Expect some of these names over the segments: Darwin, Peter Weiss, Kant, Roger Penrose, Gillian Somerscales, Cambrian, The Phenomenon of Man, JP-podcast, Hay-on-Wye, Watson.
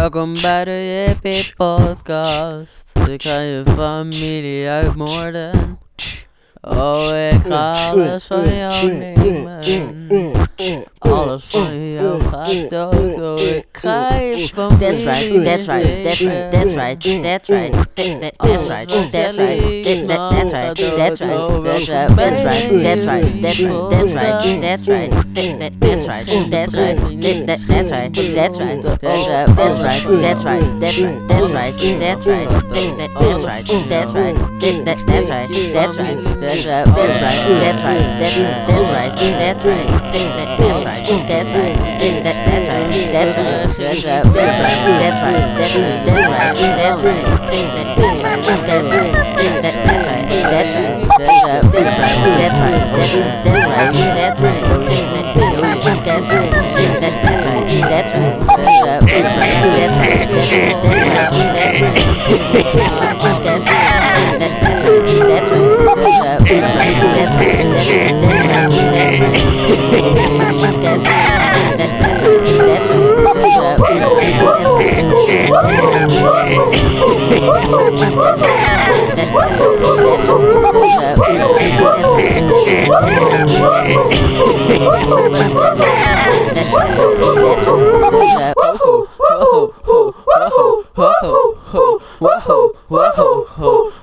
Welkom bij de JP-podcast. Ik ga je familie uitmoorden. Oh, ik ga alles van jou nemen. Alles van jou gaat dood. Oh, ik ga je familie. That's right, that's right, that's right, that's right, that's right, that's right, that's right, that's right, that's right, that's right, that's right, that's right, that's right, that's right, that's right, that's right, that's right, that's right, that's right, that's right, that's right, that's right, that's right, that's right, that's right, that's right.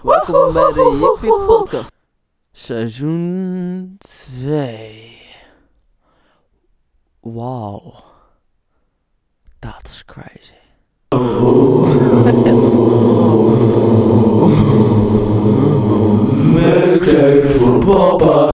Welkom bij de JP-podcast. Seizoen 2. Wow. That's crazy. Milkshake voor papa.